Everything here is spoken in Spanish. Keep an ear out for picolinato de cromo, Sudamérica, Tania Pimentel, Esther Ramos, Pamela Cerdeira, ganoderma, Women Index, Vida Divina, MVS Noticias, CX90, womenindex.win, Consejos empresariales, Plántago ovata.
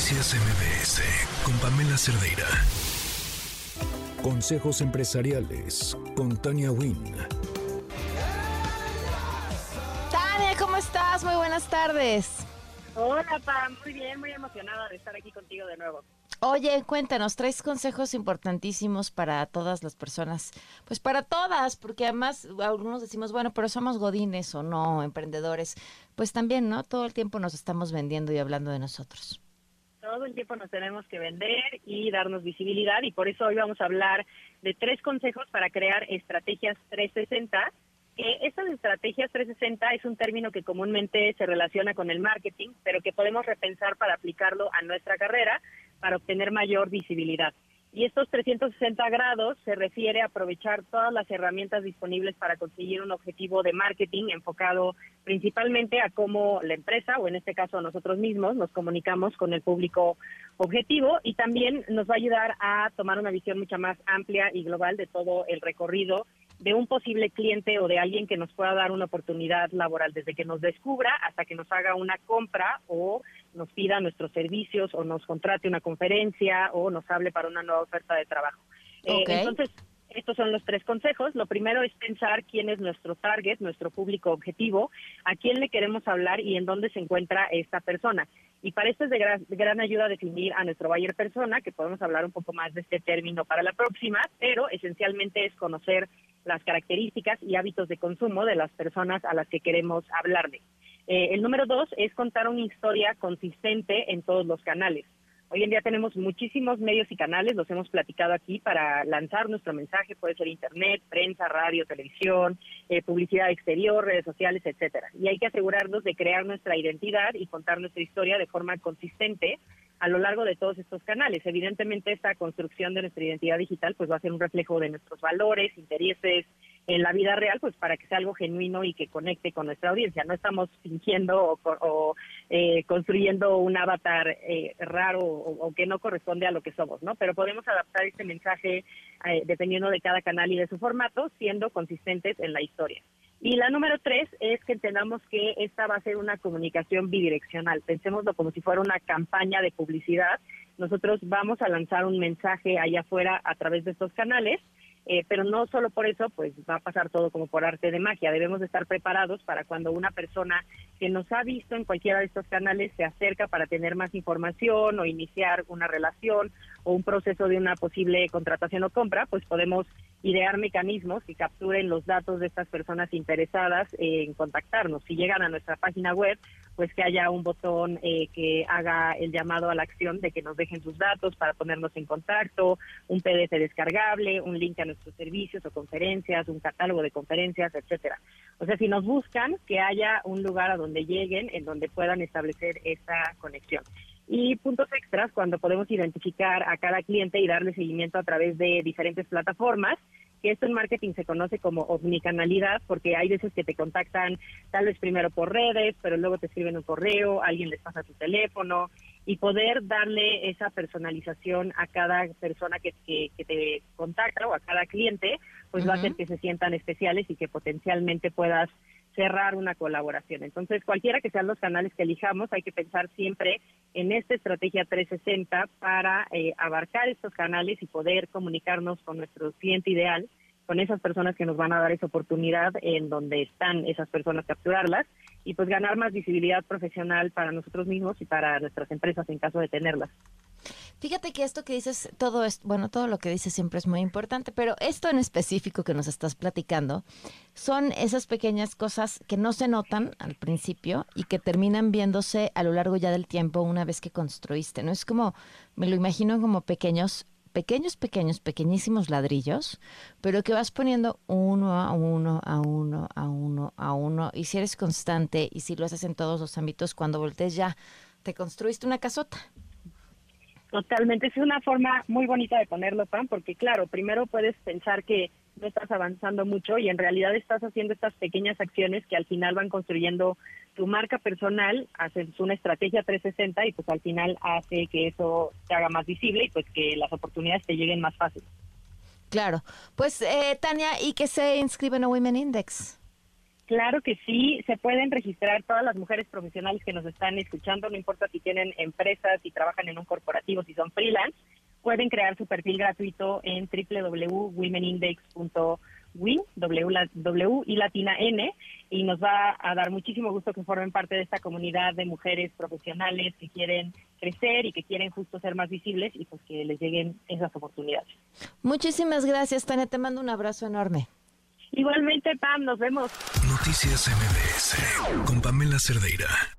Noticias MVS con Pamela Cerdeira. Consejos empresariales con Tania Win. Tania, ¿cómo estás? Muy buenas tardes. Hola, Pam. Muy bien, muy emocionada de estar aquí contigo de nuevo. Oye, cuéntanos, traes consejos importantísimos para todas las personas. Pues para todas, porque además algunos decimos, bueno, pero somos godines o no, emprendedores. Pues también, ¿no? Todo el tiempo nos estamos vendiendo y hablando de nosotros. Todo el tiempo nos tenemos que vender y darnos visibilidad, y por eso hoy vamos a hablar de 3 consejos para crear estrategias 360. Estas estrategias 360 es un término que comúnmente se relaciona con el marketing, pero que podemos repensar para aplicarlo a nuestra carrera, para obtener mayor visibilidad. Y estos 360 grados se refiere a aprovechar todas las herramientas disponibles para conseguir un objetivo de marketing enfocado principalmente a cómo la empresa, o en este caso nosotros mismos, nos comunicamos con el público objetivo, y también nos va a ayudar a tomar una visión mucho más amplia y global de todo el recorrido de un posible cliente o de alguien que nos pueda dar una oportunidad laboral, desde que nos descubra hasta que nos haga una compra o nos pida nuestros servicios o nos contrate una conferencia o nos hable para una nueva oferta de trabajo. Okay. Entonces, estos son los 3 consejos. Lo primero es pensar quién es nuestro target, nuestro público objetivo, a quién le queremos hablar y en dónde se encuentra esta persona. Y para esto es de gran ayuda definir a nuestro buyer persona, que podemos hablar un poco más de este término para la próxima, pero esencialmente es conocer las características y hábitos de consumo de las personas a las que queremos hablarle. El número 2 es contar una historia consistente en todos los canales. Hoy en día tenemos muchísimos medios y canales, los hemos platicado aquí, para lanzar nuestro mensaje. Puede ser internet, prensa, radio, televisión, publicidad exterior, redes sociales, etcétera. Y hay que asegurarnos de crear nuestra identidad y contar nuestra historia de forma consistente a lo largo de todos estos canales. Evidentemente, esta construcción de nuestra identidad digital pues va a ser un reflejo de nuestros valores, intereses en la vida real, pues para que sea algo genuino y que conecte con nuestra audiencia. No estamos fingiendo o construyendo un avatar raro o que no corresponde a lo que somos, ¿no? Pero podemos adaptar este mensaje dependiendo de cada canal y de su formato, siendo consistentes en la historia. Y la número 3 es que entendamos que esta va a ser una comunicación bidireccional. Pensémoslo como si fuera una campaña de publicidad. Nosotros vamos a lanzar un mensaje allá afuera a través de estos canales, pero no solo por eso pues va a pasar todo como por arte de magia. Debemos de estar preparados para cuando una persona que nos ha visto en cualquiera de estos canales se acerca para tener más información o iniciar una relación o un proceso de una posible contratación o compra, pues podemos idear mecanismos que capturen los datos de estas personas interesadas en contactarnos. Si llegan a nuestra página web, pues que haya un botón que haga el llamado a la acción de que nos dejen sus datos para ponernos en contacto, un PDF descargable, un link a nuestros servicios o conferencias, un catálogo de conferencias, etcétera. O sea, si nos buscan, que haya un lugar a donde lleguen, en donde puedan establecer esa conexión. Y puntos extras, cuando podemos identificar a cada cliente y darle seguimiento a través de diferentes plataformas, que esto en marketing se conoce como omnicanalidad, porque hay veces que te contactan tal vez primero por redes, pero luego te escriben un correo, alguien les pasa tu teléfono, y poder darle esa personalización a cada persona que te contacta o a cada cliente, pues va a hacer que se sientan especiales y que potencialmente puedas cerrar una colaboración. Entonces, cualquiera que sean los canales que elijamos, hay que pensar siempre en esta estrategia 360 para abarcar estos canales y poder comunicarnos con nuestro cliente ideal, con esas personas que nos van a dar esa oportunidad en donde están esas personas, capturarlas y pues ganar más visibilidad profesional para nosotros mismos y para nuestras empresas en caso de tenerlas. Fíjate que esto que dices, todo esto, bueno, todo lo que dices siempre es muy importante, pero esto en específico que nos estás platicando son esas pequeñas cosas que no se notan al principio y que terminan viéndose a lo largo ya del tiempo una vez que construiste, ¿no? Es como, me lo imagino como pequeñísimos ladrillos, pero que vas poniendo uno a uno, y si eres constante y si lo haces en todos los ámbitos, cuando voltees ya te construiste una casota. Totalmente, es una forma muy bonita de ponerlo, Pam, porque claro, primero puedes pensar que no estás avanzando mucho y en realidad estás haciendo estas pequeñas acciones que al final van construyendo tu marca personal, haces una estrategia 360 y pues al final hace que eso te haga más visible y pues que las oportunidades te lleguen más fácil. Claro, pues Tania, ¿y que se inscriben a Women Index? Claro que sí, se pueden registrar todas las mujeres profesionales que nos están escuchando, no importa si tienen empresas, si trabajan en un corporativo, si son freelance, pueden crear su perfil gratuito en www.womenindex.win, W y latina N, y nos va a dar muchísimo gusto que formen parte de esta comunidad de mujeres profesionales que quieren crecer y que quieren justo ser más visibles y pues que les lleguen esas oportunidades. Muchísimas gracias, Tania, te mando un abrazo enorme. Igualmente, Pam, nos vemos. Noticias MVS con Pamela Cerdeira.